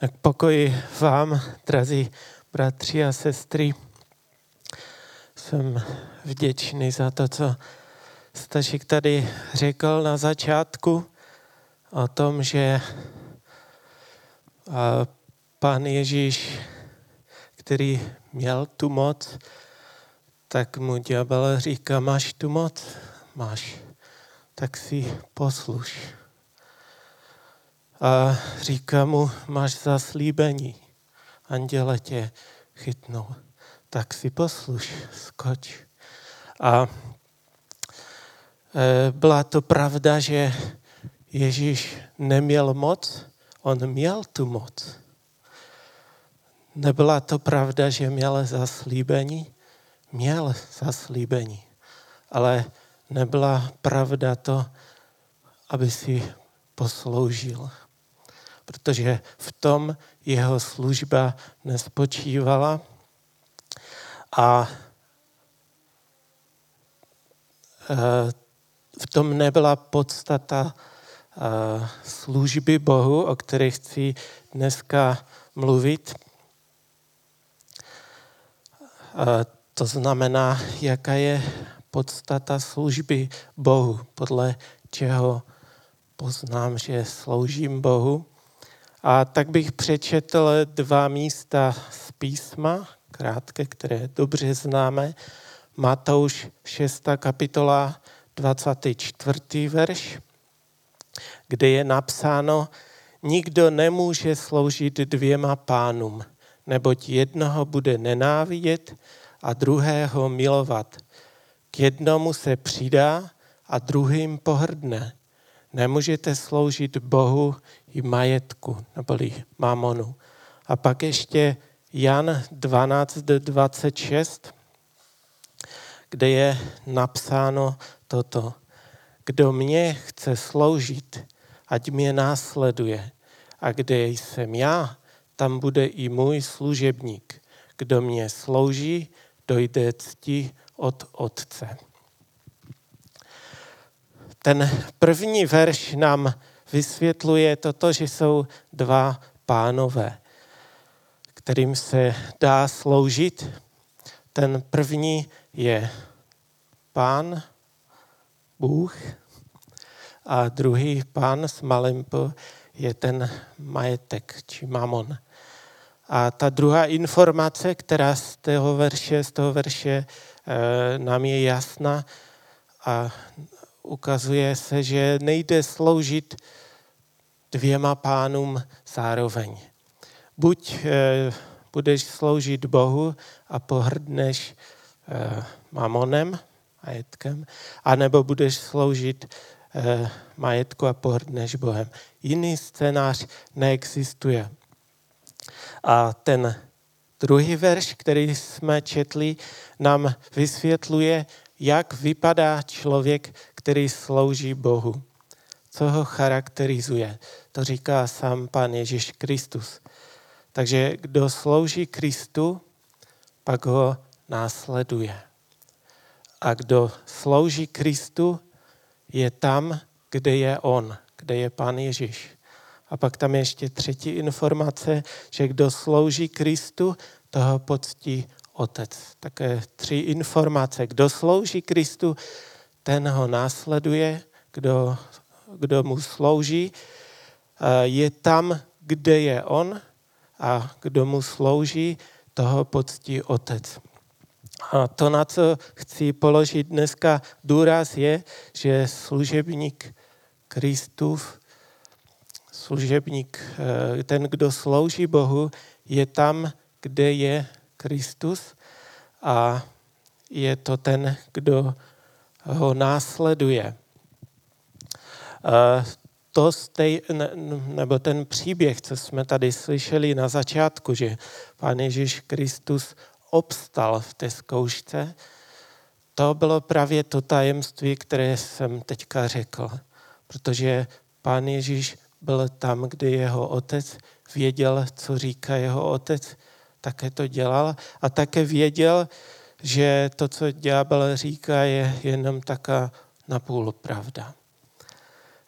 Tak pokoj vám, drazí bratři a sestry. Jsem vděčný za to, co Stašek tady řekl na začátku o tom, že Pán Ježíš, který měl tu moc, tak mu ďábel říká, máš tu moc? Máš. Tak si posluš. A říká mu, máš zaslíbení, anděle tě chytnou, tak si posluš, skoč. A byla to pravda, že Ježíš neměl moc, on měl tu moc. Nebyla to pravda, že měl zaslíbení, ale nebyla pravda to, aby si posloužil. Protože v tom jeho služba nespočívala a v tom nebyla podstata služby Bohu, o které chci dneska mluvit. To znamená, jaká je podstata služby Bohu, podle čeho poznám, že sloužím Bohu. A tak bych přečetl 2 místa z písma, krátké, které dobře známe. Matouš 6. kapitola 24. verš, kde je napsáno, nikdo nemůže sloužit 2 pánům, neboť jednoho bude nenávidět a druhého milovat. K jednomu se přidá a druhým pohrdne. Nemůžete sloužit Bohu i majetku, neboli mamonu. A pak ještě Jan 12:26, kde je napsáno toto. Kdo mě chce sloužit, ať mě následuje. A kde jsem já, tam bude i můj služebník. Kdo mě slouží, dojde cti od Otce. Ten první verš nám vysvětluje toto, že jsou 2 pánové, kterým se dá sloužit. Ten první je Pán, Bůh, a druhý Pán s malým p je ten majetek, či mamon. A ta druhá informace, která z toho verše nám je jasná a ukazuje se, že nejde sloužit 2 pánům zároveň. Buď budeš sloužit Bohu a pohrdneš mamonem, majetkem, anebo budeš sloužit majetku a pohrdneš Bohem. Jiný scénář neexistuje. A ten druhý verš, který jsme četli, nám vysvětluje, jak vypadá člověk, který slouží Bohu. Co ho charakterizuje? To říká sám Pán Ježíš Kristus. Takže kdo slouží Kristu, pak ho následuje. A kdo slouží Kristu, je tam, kde je on, kde je Pán Ježíš. A pak tam ještě třetí informace, že kdo slouží Kristu, toho poctí Otec. Také 3 informace. Kdo slouží Kristu, ten ho následuje, kdo mu slouží, je tam, kde je on, a kdo mu slouží, toho poctí Otec. A to, na co chci položit dneska důraz, je, že služebník Kristův, služebník, ten, kdo slouží Bohu, je tam, kde je Kristus, a je to ten, kdo ho následuje. Nebo ten příběh, co jsme tady slyšeli na začátku, že Pán Ježíš Kristus obstal v té zkoušce, to bylo právě to tajemství, které jsem teďka řekl. Protože Pán Ježíš byl tam, kde jeho Otec, věděl, co říká jeho Otec, také to dělal a také věděl, že to, co ďábel říká, je jenom taká napůl pravda.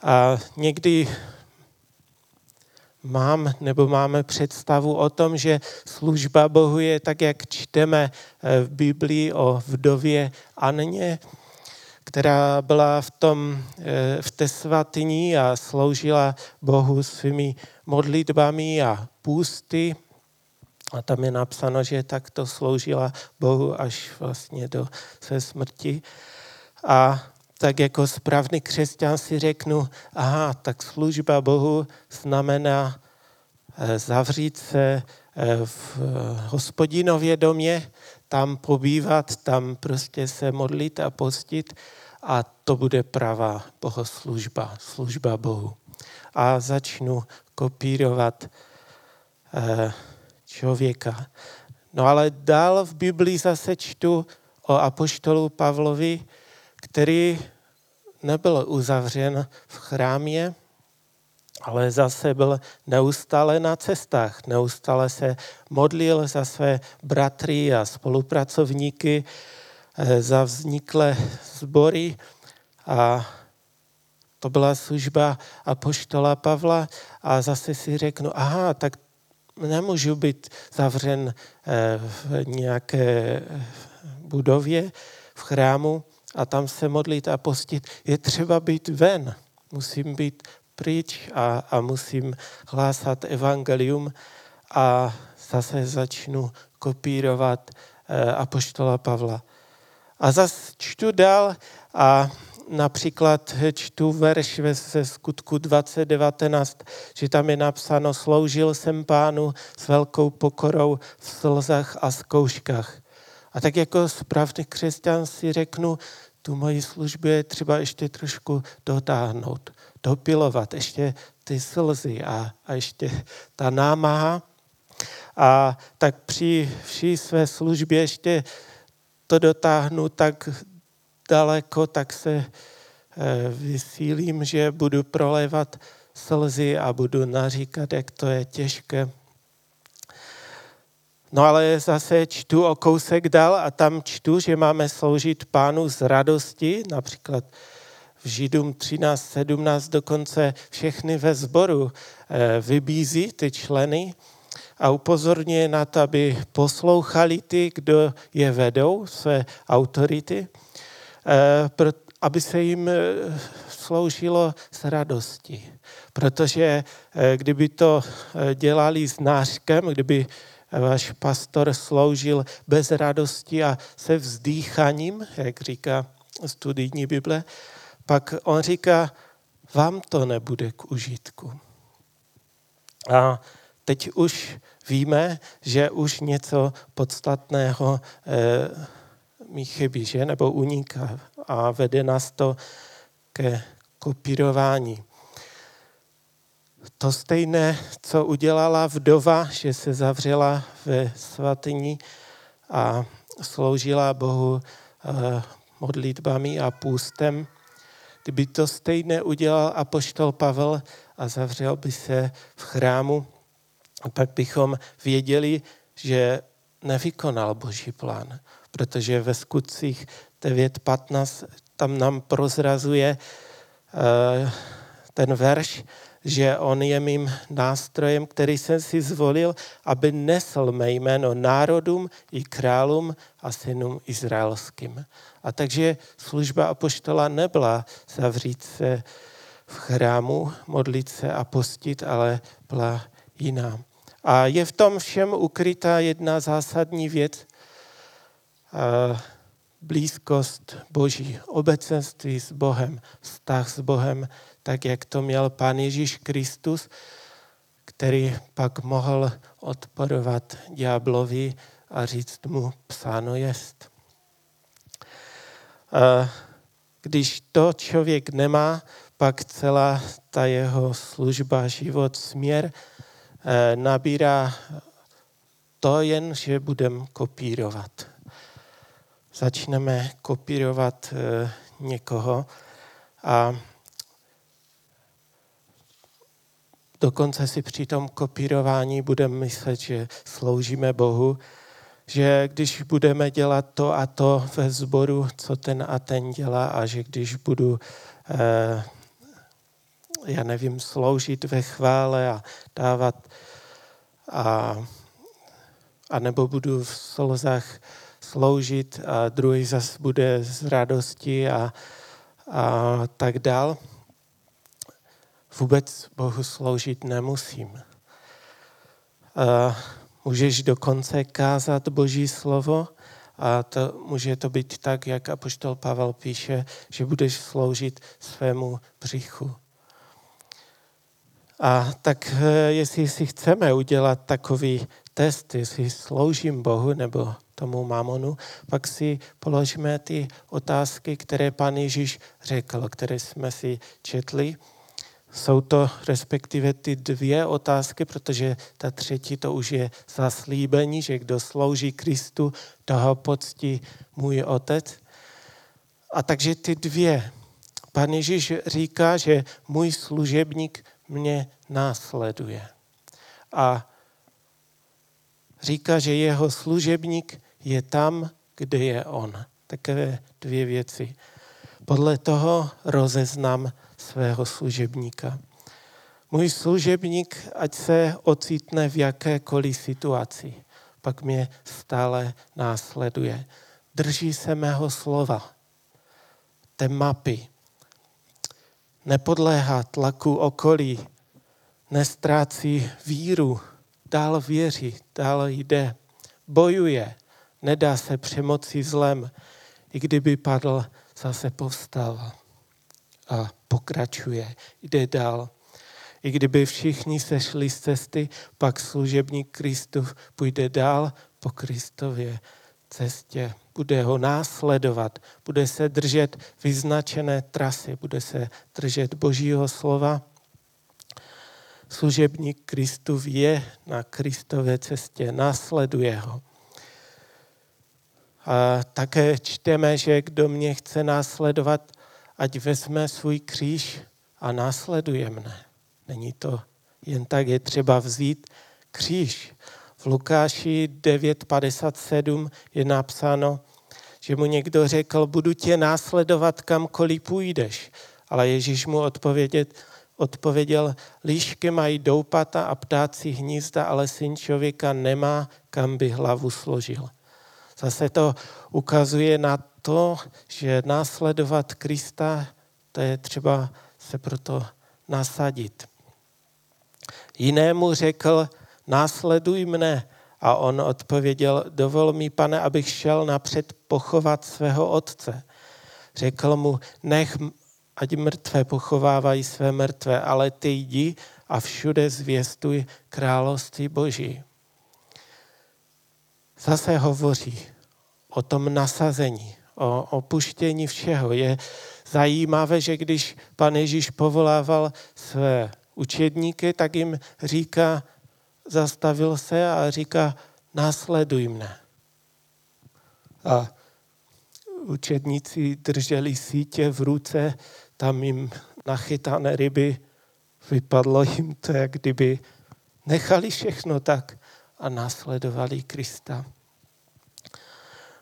A někdy máme představu o tom, že služba Bohu je tak, jak čteme v Biblii o vdově Anně, která byla v té svatyni a sloužila Bohu svými modlitbami a půsty. A tam je napsáno, že takto sloužila Bohu až vlastně do své smrti. A tak jako správný křesťan si řeknu, aha, tak služba Bohu znamená zavřít se v Hospodinově domě, tam pobývat, tam prostě se modlit a postit a to bude pravá bohoslužba, služba Bohu. A začnu kopírovat člověka. No ale dál v Biblii zase čtu o apoštolu Pavlovi, který nebyl uzavřen v chrámě, ale zase byl neustále na cestách, neustále se modlil za své bratry a spolupracovníky, za vzniklé sbory a to byla služba apoštola Pavla a zase si řeknu, aha, tak nemůžu být zavřen v nějaké budově, v chrámu a tam se modlit a postit. Je třeba být ven, musím být pryč a musím hlásat evangelium a zase začnu kopírovat apoštola Pavla. A zase čtu dál a například čtu verš ze Skutku 20:19, že tam je napsáno, sloužil jsem Pánu s velkou pokorou v slzách a zkouškách. A tak jako správný křesťan si řeknu, tu moji službu je třeba ještě trošku dotáhnout, dopilovat, ještě ty slzy a ještě ta námaha. A tak při vší své službě ještě to dotáhnu tak daleko, tak se vysílím, že budu prolévat slzy a budu naříkat, jak to je těžké. No ale zase čtu o kousek dál a tam čtu, že máme sloužit Pánu z radosti, například v Židům 13:17 dokonce všechny ve sboru vybízí ty členy a upozorňuje na to, aby poslouchali ty, kdo je vedou, své autority, aby se jim sloužilo s radostí. Protože kdyby to dělali s nářkem, kdyby váš pastor sloužil bez radosti a se vzdýchaním, jak říká studijní Bible, pak on říká, vám to nebude k užitku. A teď už víme, že už něco podstatného mi chybí, že? Nebo uniká a vede nás to ke kopírování. To stejné, co udělala vdova, že se zavřela ve svatyni a sloužila Bohu modlitbami a půstem. Kdyby to stejné udělal apoštol Pavel a zavřel by se v chrámu, pak bychom věděli, že nevykonal Boží plán, protože ve Skutcích 9:15 tam nám prozrazuje ten verš, že on je mým nástrojem, který jsem si zvolil, aby nesl mé jméno národům i králům a synům izraelským. A takže služba apoštola nebyla zavřít se v chrámu, modlit se a postit, ale byla jiná. A je v tom všem ukrytá jedna zásadní věc, blízkost Boží, obecenství s Bohem, vztah s Bohem, tak jak to měl Pán Ježíš Kristus, který pak mohl odporovat ďáblovi a říct mu, psáno jest. Když to člověk nemá, pak celá ta jeho služba, život, směr nabírá to jen, že budeme kopírovat. Začneme kopírovat někoho a dokonce si při tom kopírování budeme myslet, že sloužíme Bohu, že když budeme dělat to a to ve sboru, co ten a ten dělá a že když budu já nevím, sloužit ve chvále a dávat a nebo budu v slzách sloužit a druhý zas bude z radosti a tak dál. Vůbec Bohu sloužit nemusím. Můžeš dokonce kázat Boží slovo a to, může to být tak, jak apoštol Pavel píše, že budeš sloužit svému břichu. A tak jestli si chceme udělat takový test, jestli sloužím Bohu nebo tomu mamonu, pak si položíme ty otázky, které Pán Ježíš řekl, které jsme si četli. Jsou to respektive ty dvě otázky, protože ta třetí to už je zaslíbení, že kdo slouží Kristu, toho poctí můj Otec. A takže ty dvě. Pán Ježíš říká, že můj služebník mě následuje. A říká, že jeho služebník je tam, kde je on. Takové dvě věci. Podle toho rozeznám svého služebníka. Můj služebník, ať se ocitne v jakékoliv situaci, pak mě stále následuje. Drží se mého slova, té mapy. Nepodléhá tlaku okolí, nestrácí víru, dál věří, dál jde. Bojuje, nedá se přemoci zlem, i kdyby padl, zase povstal a pokračuje, jde dál. I kdyby všichni sešli z cesty, pak služebník Kristův půjde dál po Kristově cestě. Bude ho následovat, bude se držet vyznačené trasy, bude se držet Božího slova. Služebník Kristův je na Kristově cestě, následuje ho. A také čteme, že kdo mě chce následovat, ať vezme svůj kříž a následuje mne. Není to jen tak, je třeba vzít kříž. V Lukáši 9:57 je napsáno, že mu někdo řekl, budu tě následovat kamkoliv půjdeš. Ale Ježíš mu odpověděl, líšky mají doupata a ptáci hnízda, ale syn člověka nemá, kam by hlavu složil. Zase to ukazuje na to, že následovat Krista, to je třeba se proto nasadit. Jinému řekl, následuj mne. A on odpověděl, dovol mi, Pane, abych šel napřed pochovat svého otce. Řekl mu, nech, ať mrtvé pochovávají své mrtvé, ale ty jdi a všude zvěstuj království Boží. Zase hovoří o tom nasazení, o opuštění všeho. Je zajímavé, že když Pan Ježíš povolával své učedníky, tak jim říká, zastavil se a říká, následuj mne. A učedníci drželi sítě v ruce, tam jim nachytané ryby, vypadlo jim to, jak kdyby nechali všechno tak a následovali Krista.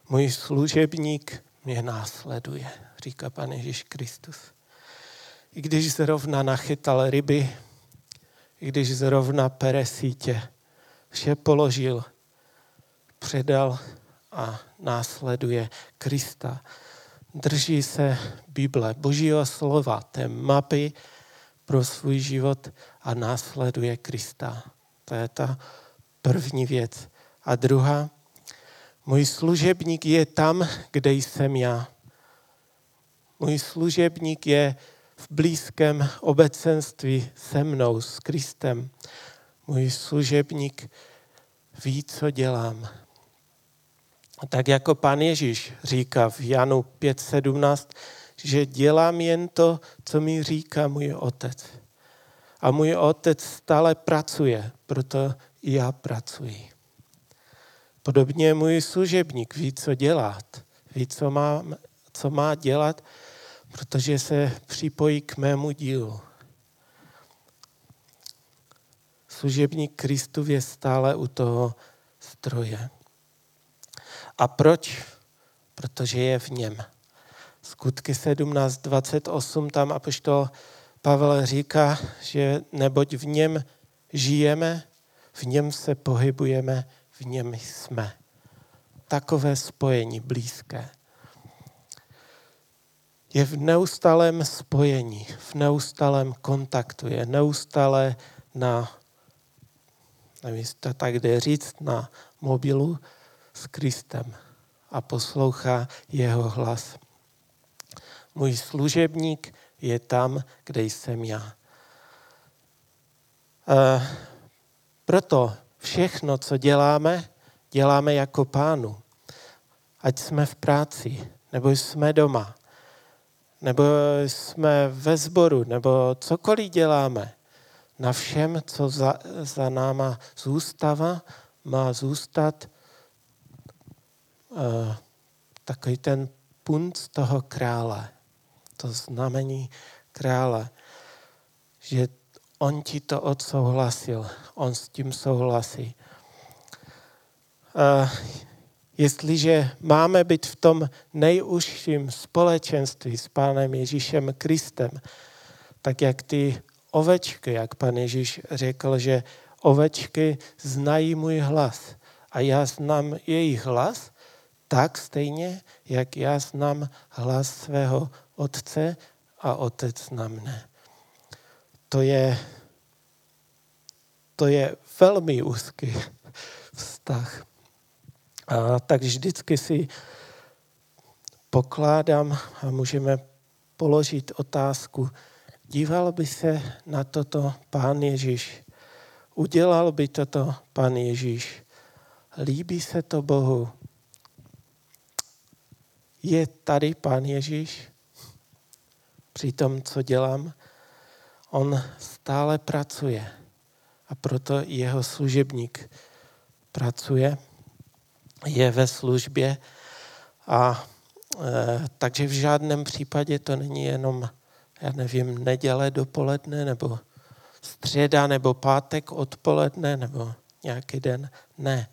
Můj služebník mě následuje, říká Pán Ježíš Kristus. I když zrovna nachytal ryby, i když zrovna pere sítě, vše položil, předal a následuje Krista. Drží se Bible, Božího slova, té mapy pro svůj život a následuje Krista. To je ta první věc. A druhá, můj služebník je tam, kde jsem já. Můj služebník je v blízkém obecenství se mnou, s Kristem. Můj služebník ví, co dělám. A tak jako Pán Ježíš říká v Janu 5:17, že dělám jen to, co mi říká můj Otec. A můj Otec stále pracuje, proto i já pracuji. Podobně můj služebník ví, co dělat, ví, co má dělat, protože se připojí k mému dílu. Služebník Kristův je stále u toho stroje. A proč? Protože je v něm. Skutky 17:28, tam apoštol Pavel říká, že neboť v něm žijeme, v něm se pohybujeme, v něm jsme. Takové spojení blízké. Je v neustálém spojení, v neustálém kontaktu, je neustále na, nevím, to tak jde říct, na mobilu s Kristem a poslouchá jeho hlas. Můj služebník je tam, kde jsem já. Proto všechno, co děláme, děláme jako Pánu. Ať jsme v práci, nebo jsme doma, nebo jsme ve sboru, nebo cokoliv děláme. Na všem, co za náma zůstává, má zůstat takový ten punc toho krále. To znamení krále, že on ti to odsouhlasil, on s tím souhlasí. Jestliže máme být v tom nejužším společenství s Pánem Ježíšem Kristem, tak jak ty ovečky, jak Pan Ježíš řekl, že ovečky znají můj hlas a já znám jejich hlas, tak stejně, jak já znám hlas svého Otce a Otec na mne. To je velmi úzký vztah. A tak vždycky si pokládám a můžeme položit otázku. Díval by se na toto Pán Ježíš? Udělal by toto Pán Ježíš? Líbí se to Bohu? Je tady Pán Ježíš? Při tom, co dělám, on stále pracuje a proto jeho služebník pracuje, je ve službě a takže v žádném případě to není jenom, já nevím, neděle dopoledne nebo středa nebo pátek odpoledne nebo nějaký den. Ne,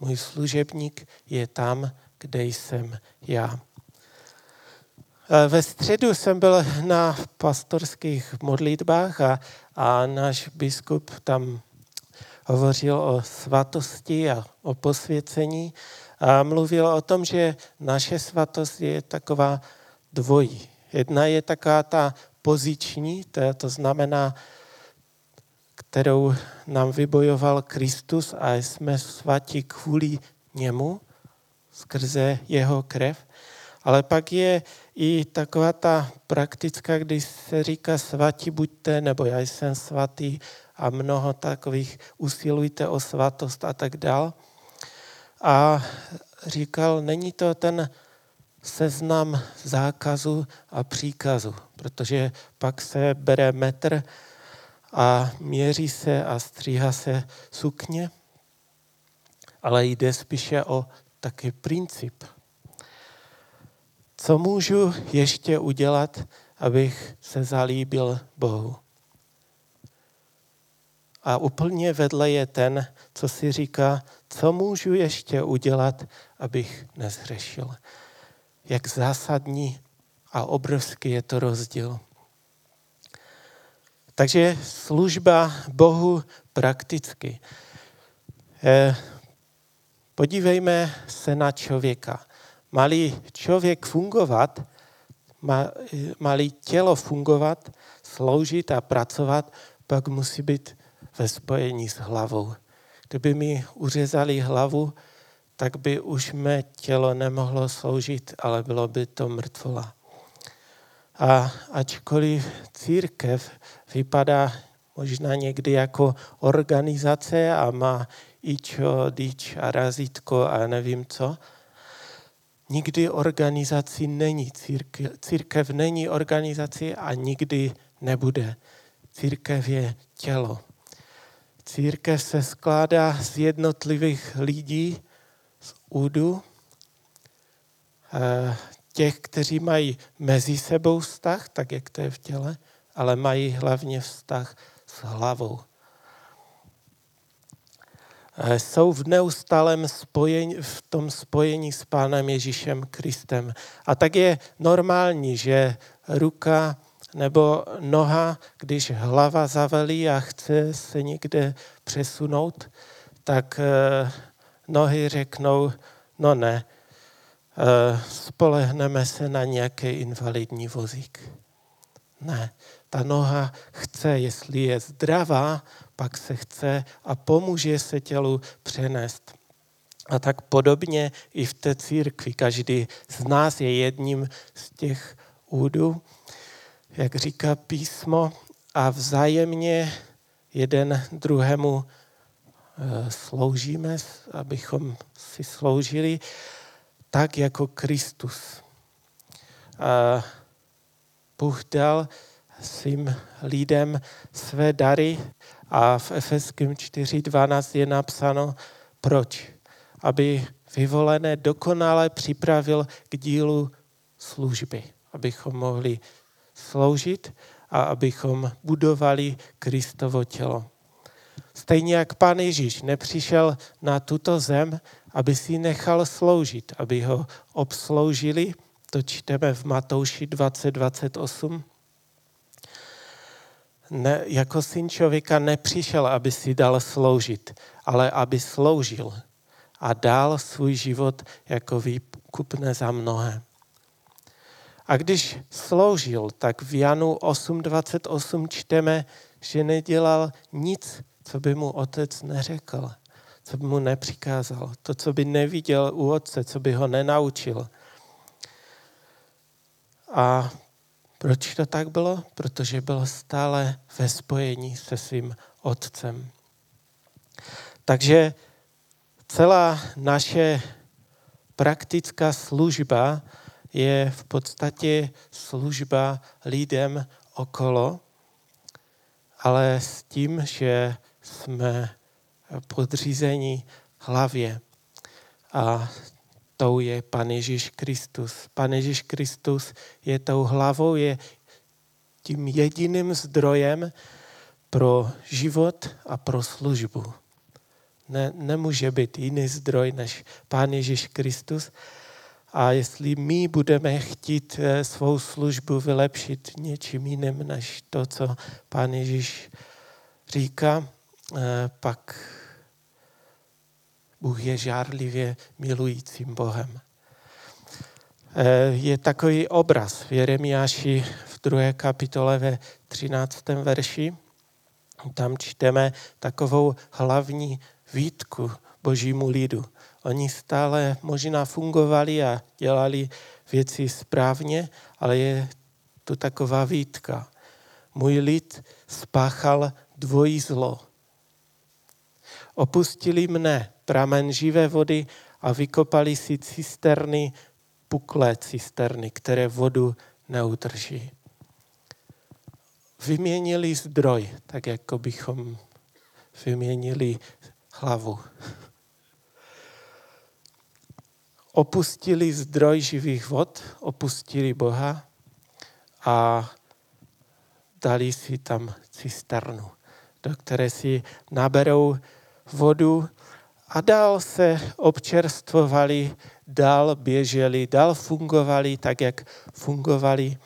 můj služebník je tam, kde jsem já. Ve středu jsem byl na pastorských modlitbách a náš biskup tam hovořil o svatosti a o posvěcení a mluvil o tom, že naše svatost je taková dvojí. Jedna je taková ta poziční, to znamená, kterou nám vybojoval Kristus a jsme svatí kvůli němu, skrze jeho krev. Ale pak je i taková ta praktická, kdy se říká svatí buďte, nebo já jsem svatý a mnoho takových usilujte o svatost a tak dál. A říkal, není to ten seznam zákazu a příkazu, protože pak se bere metr a měří se a stříhá se sukně, ale jde spíše o taky princip. Co můžu ještě udělat, abych se zalíbil Bohu? A úplně vedle je ten, co si říká, co můžu ještě udělat, abych nezhřešil. Jak zásadní a obrovský je to rozdíl. Takže služba Bohu prakticky. Podívejme se na člověka. Má-li člověk fungovat, má-li tělo fungovat, sloužit a pracovat, pak musí být ve spojení s hlavou. Kdyby mi uřezali hlavu, tak by už mé tělo nemohlo sloužit, ale bylo by to mrtvola. A ačkoliv církev vypadá možná někdy jako organizace a má ičo, dič a razítko a nevím co, nikdy organizací není církev. Církev není organizací a nikdy nebude. Církev je tělo. Církev se skládá z jednotlivých lidí, z údu, těch, kteří mají mezi sebou vztah, tak jak to je v těle, ale mají hlavně vztah s hlavou. Jsou v neustálém spojení, v tom spojení s Pánem Ježíšem Kristem. A tak je normální, že ruka nebo noha, když hlava zavelí a chce se někde přesunout, tak nohy řeknou, no ne, spolehneme se na nějaký invalidní vozík. Ne, ta noha chce, jestli je zdravá, pak se chce a pomůže se tělu přenést. A tak podobně i v té církvi. Každý z nás je jedním z těch údů, jak říká písmo, a vzájemně jeden druhému sloužíme, abychom si sloužili tak jako Kristus. A Bůh dal svým lidem své dary a v Efeským 4.12 je napsáno proč. Aby vyvolené dokonale připravil k dílu služby, abychom mohli sloužit a abychom budovali Kristovo tělo. Stejně jak Pán Ježíš nepřišel na tuto zem, aby si nechal sloužit, aby ho obsloužili, to čteme v Matouši 20:28. Ne, jako syn člověka nepřišel, aby si dal sloužit, ale aby sloužil a dal svůj život jako výkupné za mnohé. A když sloužil, tak v Janu 8:28 čteme, že nedělal nic, co by mu otec neřekl, co by mu nepřikázal, to, co by neviděl u otce, co by ho nenaučil. A proč to tak bylo? Protože byl stále ve spojení se svým otcem. Takže celá naše praktická služba je v podstatě služba lidem okolo, ale s tím, že jsme podřízeni hlavě. A tou je Pán Ježíš Kristus. Pán Ježíš Kristus je tou hlavou, je tím jediným zdrojem pro život a pro službu. Nemůže být jiný zdroj než Pán Ježíš Kristus. A jestli my budeme chtít svou službu vylepšit něčím jiným než to, co Pán Ježíš říká, pak Bůh je žárlivě milujícím Bohem. Je takový obraz v Jeremiáši v 2. kapitole ve 13. verši. Tam čteme takovou hlavní výtku božímu lidu. Oni stále možná fungovali a dělali věci správně, ale je to taková výtka. Můj lid spáchal dvojí zlo. Opustili mne, pramen živé vody, a vykopali si cisterny, puklé cisterny, které vodu neudrží. Vyměnili zdroj, tak jako bychom vyměnili hlavu. Opustili zdroj živých vod, opustili Boha a dali si tam cisternu, do které si naberou vodu a dál se občerstvovali, dál běželi, dál fungovali tak, jak fungovali.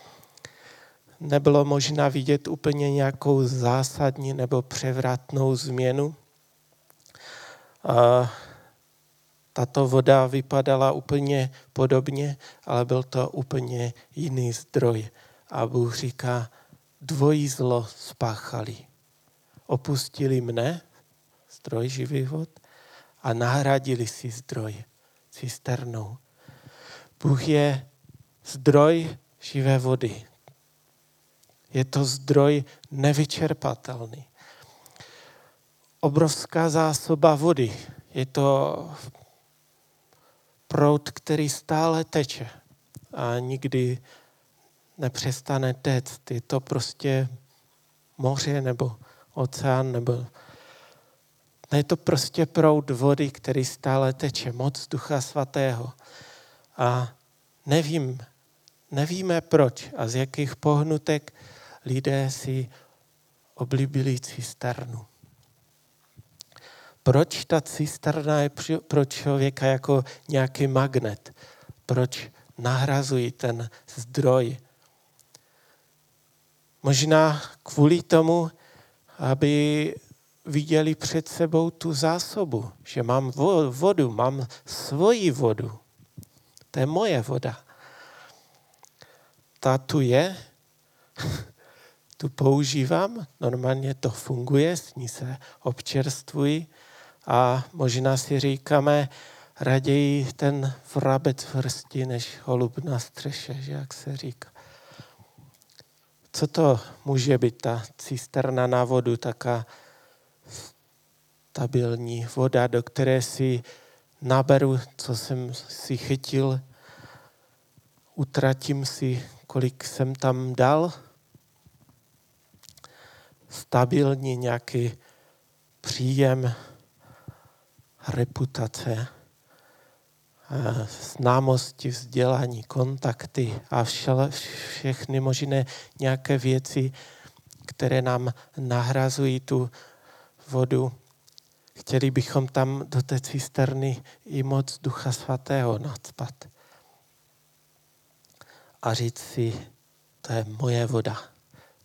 Nebylo možná vidět úplně nějakou zásadní nebo převratnou změnu. A tato voda vypadala úplně podobně, ale byl to úplně jiný zdroj. A Bůh říká, dvojí zlo spáchali. Opustili mne, zdroj živých vod, a nahradili si zdroj cisternou. Bůh je zdroj živé vody. Je to zdroj nevyčerpatelný. Obrovská zásoba vody. Je to proud, který stále teče a nikdy nepřestane téct. Je to prostě moře nebo oceán, nebo je to prostě proud vody, který stále teče, moc Ducha Svatého. A nevíme proč a z jakých pohnutek lidé si oblíbili cisternu. Proč ta cisterna je pro člověka jako nějaký magnet? Proč nahrazují ten zdroj? Možná kvůli tomu, aby viděli před sebou tu zásobu, že mám vodu, mám svoji vodu. To je moje voda. Ta tu je, tu používám, normálně to funguje, s ní se občerstvuji a možná si říkáme, raději ten vrabec v hrsti, než holub na střeše, že jak se říká. Co to může být ta cisterna na vodu, taká stabilní voda, do které si naberu, co jsem si chytil, utratím si, kolik jsem tam dal. Stabilní nějaký příjem, reputace, známosti, vzdělání, kontakty a všechny možné nějaké věci, které nám nahrazují tu vodu. Chtěli bychom tam do té cisterny i moc Ducha Svatého nacpat. A říct si, to je moje voda,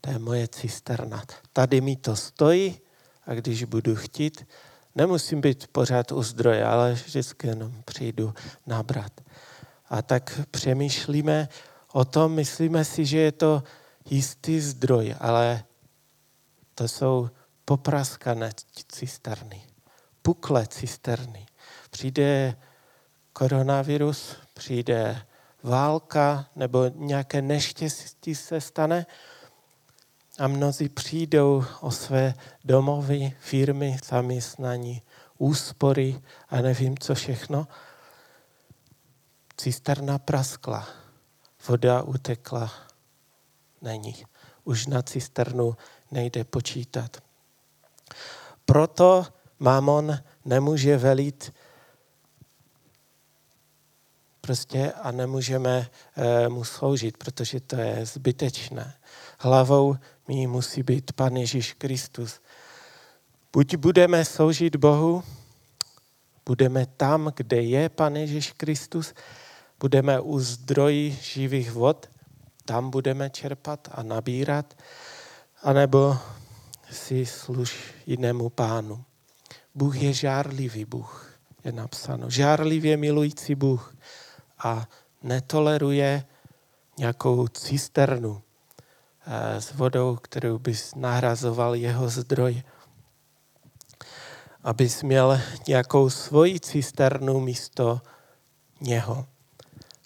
to je moje cisterna. Tady mi to stojí a když budu chtít, nemusím být pořád u zdroje, ale vždycky jenom přijdu nabrat. A tak přemýšlíme o tom, myslíme si, že je to jistý zdroj, ale to jsou popraskané cisterny, puklé cisterny. Přijde koronavirus, přijde válka nebo nějaké neštěstí se stane a mnozí přijdou o své domovy, firmy, zaměstnání, úspory a nevím co všechno. Cisterna praskla, voda utekla, není. Už na cisternu nejde počítat. Proto Mamon nemůže velit prostě a nemůžeme mu sloužit, protože to je zbytečné. Hlavou mi musí být Pán Ježíš Kristus. Buď budeme sloužit Bohu, budeme tam, kde je Pán Ježíš Kristus, budeme u zdroji živých vod, tam budeme čerpat a nabírat, anebo si služ jinému pánu. Bůh je žárlivý Bůh, je napsáno. Žárlivě milující Bůh a netoleruje nějakou cisternu s vodou, kterou bys nahrazoval jeho zdroj. Abys měl nějakou svoji cisternu místo něho.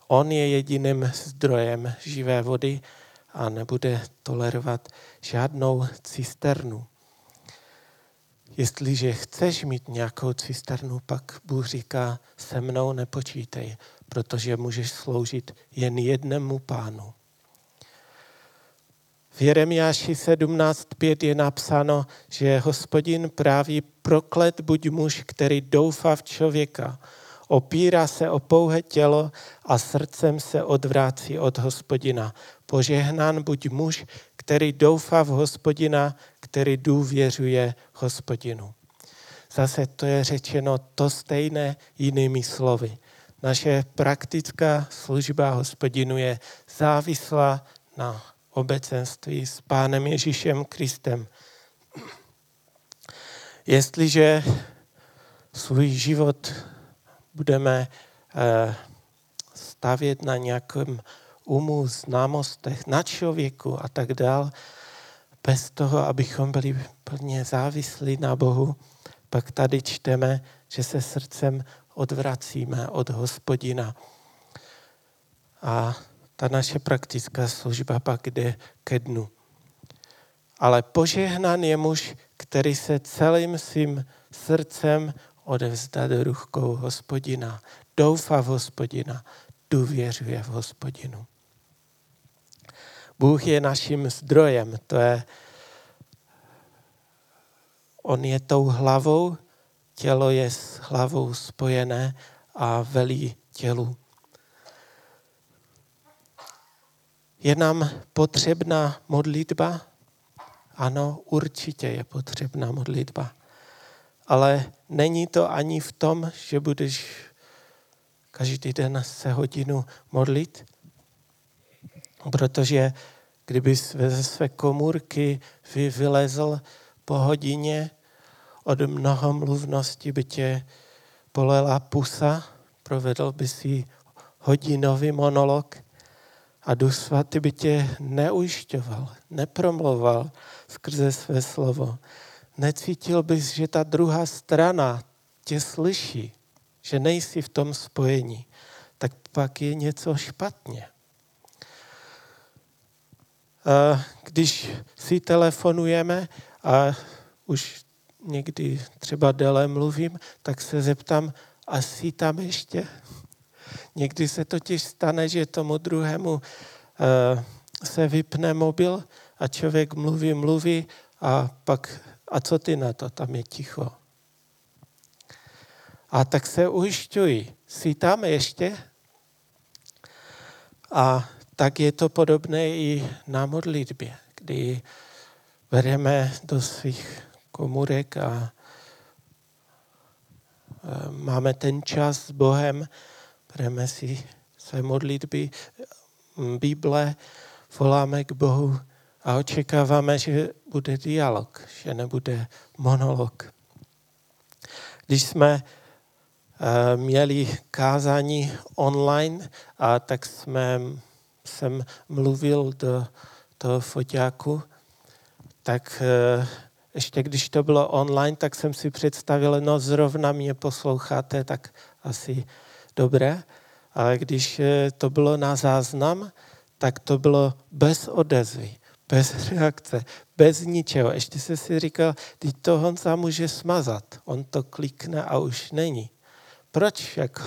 On je jediným zdrojem živé vody a nebude tolerovat žádnou cisternu. Jestliže chceš mít nějakou cisternu, pak Bůh říká, se mnou nepočítej, protože můžeš sloužit jen jednému pánu. V Jeremiáši 17.5 je napsáno, že Hospodin praví, proklet buď muž, který doufá v člověka, opírá se o pouhé tělo a srdcem se odvrácí od Hospodina. Požehnán buď muž, který doufá v Hospodina, který důvěřuje Hospodinu. Zase to je řečeno to stejné jinými slovy. Naše praktická služba Hospodinu je závislá na obecenství s Pánem Ježíšem Kristem. Jestliže svůj život budeme stavět na nějakém umu, známostech, na člověku a tak dál, bez toho, abychom byli plně závislí na Bohu, pak tady čteme, že se srdcem odvracíme od Hospodina. A ta naše praktická služba pak jde ke dnu. Ale požehnán je muž, který se celým svým srdcem odevzdá do rukou Hospodina, doufá v Hospodina, důvěřuje v Hospodinu. Bůh je naším zdrojem, on je tou hlavou, tělo je s hlavou spojené a velí tělu. Je nám potřebná modlitba? Ano, určitě je potřebná modlitba. Ale není to ani v tom, že budeš každý den se hodinu modlit, protože kdyby ze své komůrky vylezl po hodině, od mnohomluvnosti by tě bolela pusa, provedl by si hodinový monolog a Duch Svatý by tě neujišťoval, nepromloval skrze své slovo. Necítil bys, že ta druhá strana tě slyší, že nejsi v tom spojení, tak pak je něco špatně. Když si telefonujeme a už někdy třeba déle mluvím, tak se zeptám, a jsi tam ještě? Někdy se totiž stane, že tomu druhému se vypne mobil a člověk mluví a pak, a co ty na to, tam je ticho. A tak se ujišťuji, jsi tam ještě? A tak je to podobné i na modlitbě, kdy bereme do svých komůrek a máme ten čas s Bohem, bereme si své modlitby, Bible, voláme k Bohu a očekáváme, že bude dialog, že nebude monolog. Když jsme měli kázání online, a tak jsem mluvil do toho foťáku, tak ještě když to bylo online, tak jsem si představil, no zrovna mě posloucháte, tak asi dobré. Ale když to bylo na záznam, tak to bylo bez odezvy, bez reakce, bez ničeho. Ještě jsem si říkal, teď to Honza může smazat, on to klikne a už není. Proč jako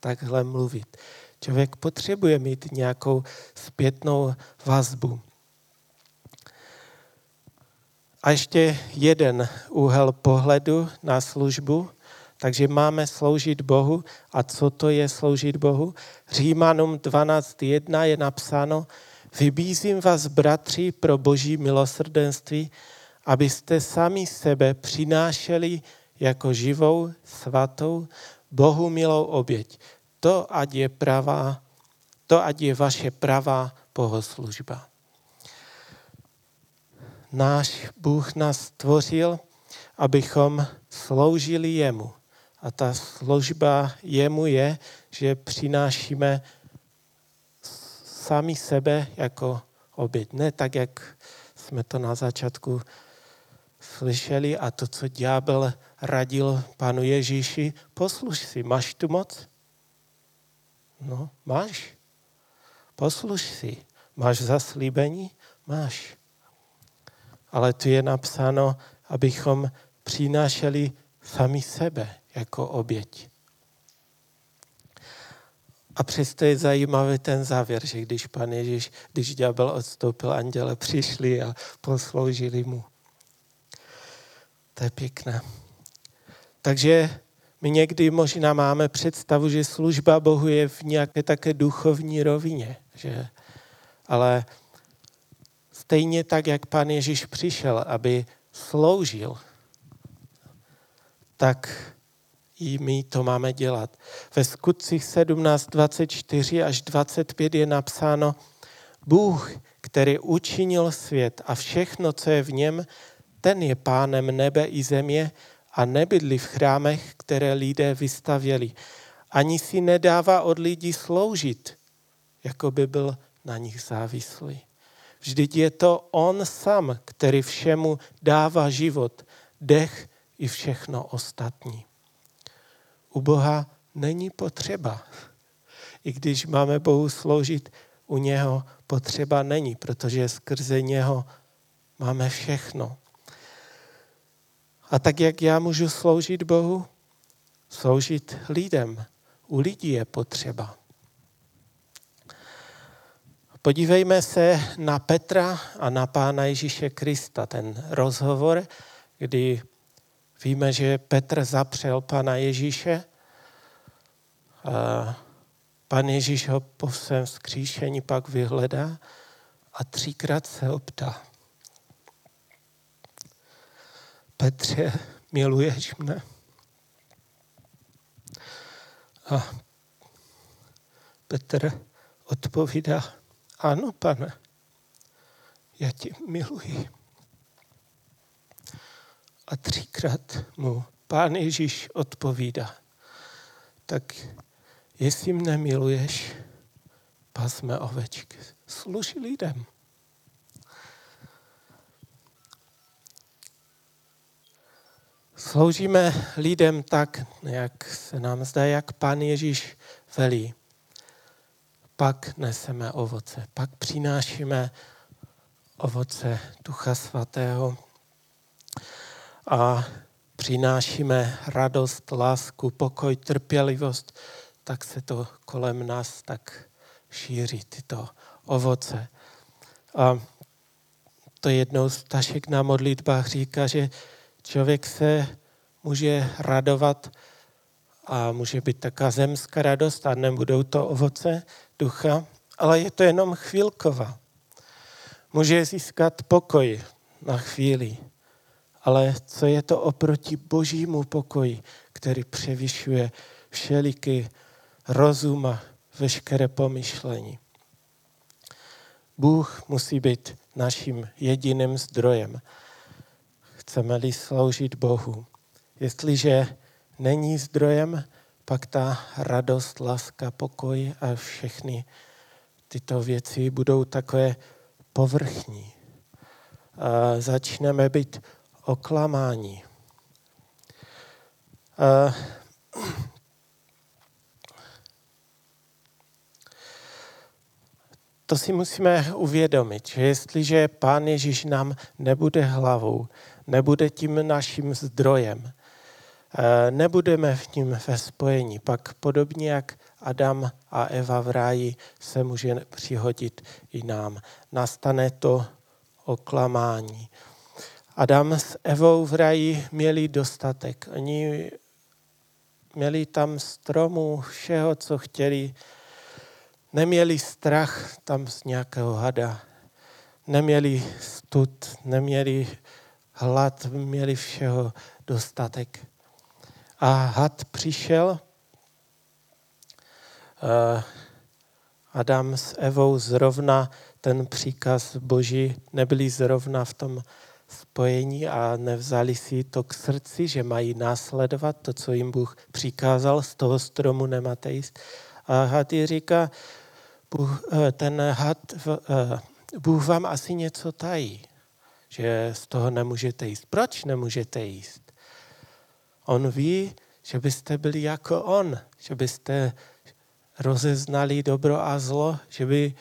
takhle mluvit? Člověk potřebuje mít nějakou zpětnou vazbu. A ještě jeden úhel pohledu na službu. Takže máme sloužit Bohu. A co to je sloužit Bohu? Římanům 12.1 je napsáno: Vybízím vás, bratři, pro Boží milosrdenství, abyste sami sebe přinášeli jako živou, svatou, Bohu milou oběť. To ať je vaše pravá bohoslužba. Náš Bůh nás stvořil, abychom sloužili jemu. A ta služba jemu je, že přinášíme sami sebe jako oběť. Ne tak, jak jsme to na začátku slyšeli, a to, co ďábel radil panu Ježíši: posluš si, máš tu moc? No, máš. Posluš si, máš zaslíbení? Máš. Ale tu je napsáno, abychom přinášeli sami sebe jako oběť. A přesto je zajímavý ten závěr, že když pan Ježíš, když ďábel odstoupil, anděle přišli a posloužili mu. To je pěkné. Takže my někdy možná máme představu, že služba Bohu je v nějaké také duchovní rovině, že? Ale stejně tak, jak pan Ježíš přišel, aby sloužil, tak i my to máme dělat. Ve Skutcích 17, 24 až 25 je napsáno: Bůh, který učinil svět a všechno, co je v něm, ten je pánem nebe i země a nebydlí v chrámech, které lidé vystavěli. Ani si nedává od lidí sloužit, jako by byl na nich závislý. Vždyť je to on sám, který všemu dává život, dech i všechno ostatní. U Boha není potřeba. I když máme Bohu sloužit, u něho potřeba není, protože skrze něho máme všechno. A tak, jak já můžu sloužit Bohu? Sloužit lidem. U lidí je potřeba. Podívejme se na Petra a na Pána Ježíše Krista, ten rozhovor, kdy víme, že Petr zapřel Pána Ježíše. Pán Ježíš ho po svém vzkříšení pak vyhledá a 3krát se ho ptá: Petře, miluješ mne? A Petr odpovídá: Ano, pane. já tě miluji. A třikrát mu Pán Ježíš odpovídá, tak jestli mne miluješ, pas mé ovečky, služ lidem. Sloužíme lidem tak, jak se nám zdá, jak Pán Ježíš velí. Pak neseme ovoce, pak přinášíme ovoce Ducha Svatého a přinášíme radost, lásku, pokoj, trpělivost, tak se to kolem nás tak šíří, tyto ovoce. A to jednou z tašek na modlitbách říká, že člověk se může radovat a může být taká zemská radost a nebudou to ovoce ducha, ale je to jenom chvílková. Může získat pokoj na chvíli, ale co je to oproti božímu pokoji, který převyšuje všeliky rozum a veškeré pomyšlení. Bůh musí být naším jediným zdrojem. Chceme-li sloužit Bohu. Jestliže není zdrojem, pak ta radost, láska, pokoj a všechny tyto věci budou takové povrchní. A začneme být oklamáni. To si musíme uvědomit, že jestliže Pán Ježíš nám nebude hlavou, nebude tím naším zdrojem, nebudeme v ním ve spojení, pak podobně jak Adam a Eva v ráji se může přihodit i nám. Nastane to oklamání. Adam s Evou v ráji měli dostatek. Oni měli tam stromů všeho, co chtěli. Neměli strach tam z nějakého hada. Neměli stud, neměli hlad, měli všeho dostatek. A had přišel, Adam s Evou zrovna ten příkaz Boží, nebyli zrovna v tom spojení a nevzali si to k srdci, že mají následovat to, co jim Bůh přikázal, z toho stromu nemáte jíst. A had jí říká, Bůh vám asi něco tají, že z toho nemůžete jíst. Proč nemůžete jíst? On ví, že byste byli jako on, že byste rozeznali dobro a zlo, že by...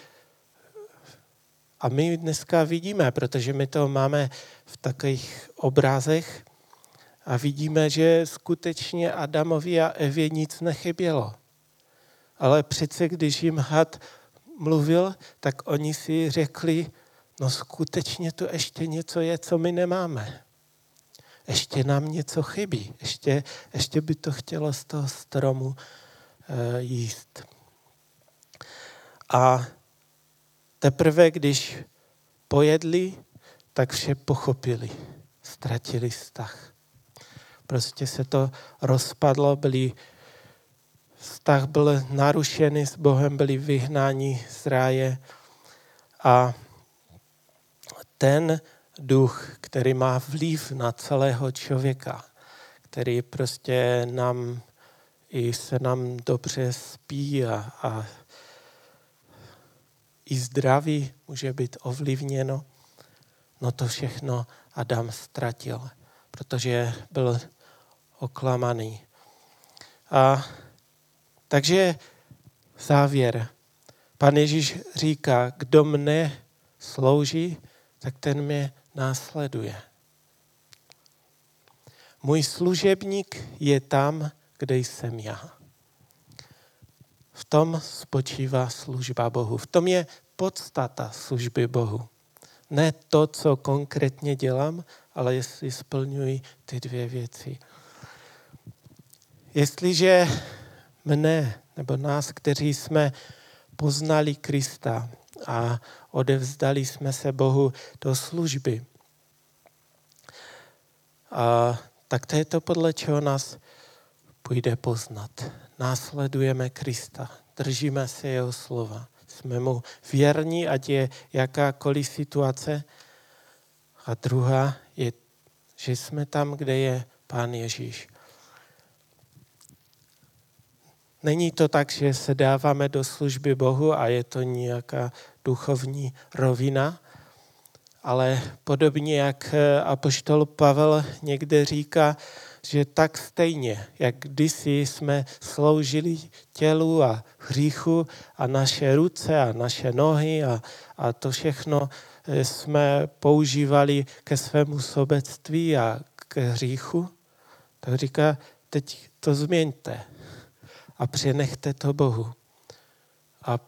A my dneska vidíme, protože my to máme v takových obrazech a vidíme, že skutečně Adamovi a Evě nic nechybělo. Ale přece, když jim had mluvil, tak oni si řekli, no skutečně tu ještě něco je, co my nemáme. Ještě nám něco chybí. Ještě by to chtělo z toho stromu jíst. A teprve, když pojedli, tak vše pochopili. Ztratili vztah. Prostě se to rozpadlo, vztah byl narušený s Bohem, byli vyhnáni z ráje a ten duch, který má vliv na celého člověka, který prostě nám i se nám dobře spí a i zdraví může být ovlivněno, no to všechno Adam ztratil, protože byl oklamaný. Takže závěr. Pan Ježíš říká, kdo mne slouží, tak ten mě následuje. Můj služebník je tam, kde jsem já. V tom spočívá služba Bohu. V tom je podstata služby Bohu. Ne to, co konkrétně dělám, ale jestli splňuji ty dvě věci. Jestliže mne, nebo nás, kteří jsme poznali Krista a odevzdali jsme se Bohu do služby. A tak to je to, podle čeho nás půjde poznat. Následujeme Krista, držíme se jeho slova, Jsme mu věrní, ať je jakákoliv situace. A druhá je, že jsme tam, kde je Pán Ježíš. Není to tak, že se dáváme do služby Bohu a je to nějaká duchovní rovina, ale podobně jak apoštol Pavel někde říká, že tak stejně, jak kdysi jsme sloužili tělu a hříchu a naše ruce a naše nohy a to všechno jsme používali ke svému sobectví a k hříchu, tak říká, teď to změňte a přenechte to Bohu. A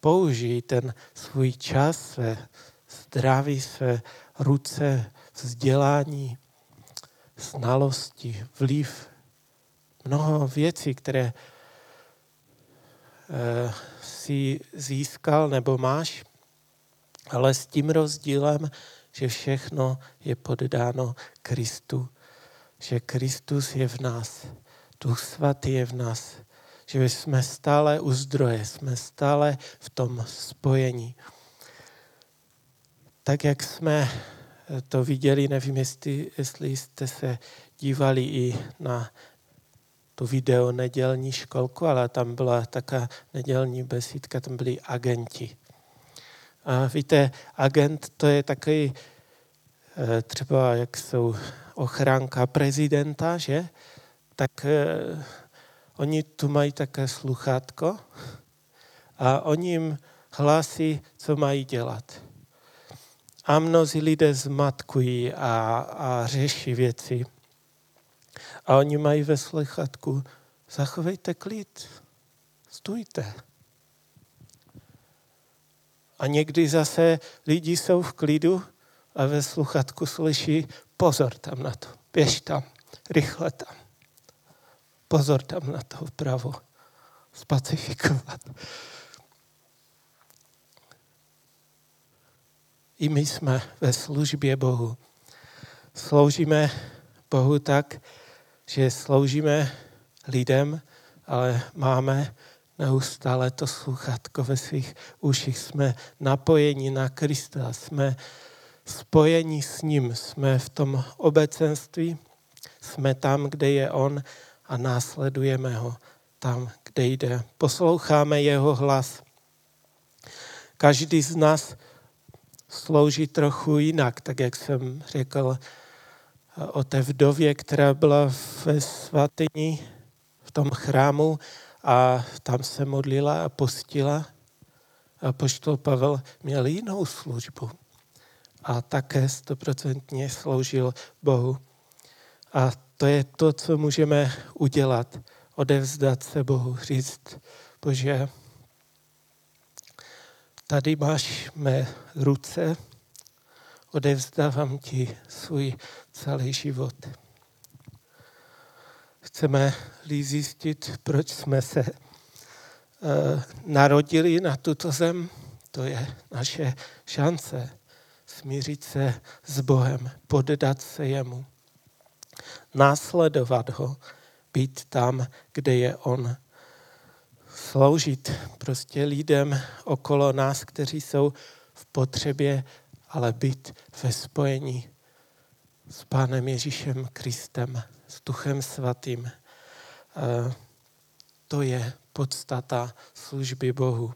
použij ten svůj čas, své zdraví, své ruce, vzdělání, znalosti, vliv, mnoho věcí, které si získal nebo máš, ale s tím rozdílem, že všechno je poddáno Kristu, že Kristus je v nás, Duch Svatý je v nás, že jsme stále u zdroje, jsme stále v tom spojení. Tak, jak jsme to viděli, nevím, jestli jste se dívali i na tu video nedělní školku, ale tam byla taká nedělní besídka, tam byli agenti. A víte, agent to je takový, třeba jak jsou ochránka prezidenta, že? Tak oni tu mají také sluchátko a oni jim hlásí, co mají dělat. A mnozí lidé zmatkují a řeší věci. A oni mají ve sluchátku, zachovejte klid, stůjte. A někdy zase lidi jsou v klidu a ve sluchátku slyší, pozor tam na to, běž tam, rychle tam. Pozor tam na to vpravo, spacifikovat. I my jsme ve službě Bohu. Sloužíme Bohu tak, že sloužíme lidem, ale máme neustále to sluchátko ve svých uších. Jsme napojeni na Krista, jsme spojeni s ním, jsme v tom obecenství, jsme tam, kde je on a následujeme ho tam, kde jde. Posloucháme jeho hlas. Každý z nás slouží trochu jinak, tak jak jsem řekl o té vdově, která byla ve svatyni, v tom chrámu a tam se modlila a postila. Apoštol Pavel měl jinou službu a také 100% sloužil Bohu. A to je to, co můžeme udělat, odevzdat se Bohu, říct, Bože, tady máš mé ruce, odevzdávám ti svůj celý život. Chceme-li zjistit, proč jsme se narodili na tuto zem, to je naše šance smířit se s Bohem, poddat se jemu, následovat ho, být tam, kde je on. Sloužit prostě lidem okolo nás, kteří jsou v potřebě, ale být ve spojení s Pánem Ježíšem Kristem, s Duchem Svatým. To je podstata služby Bohu.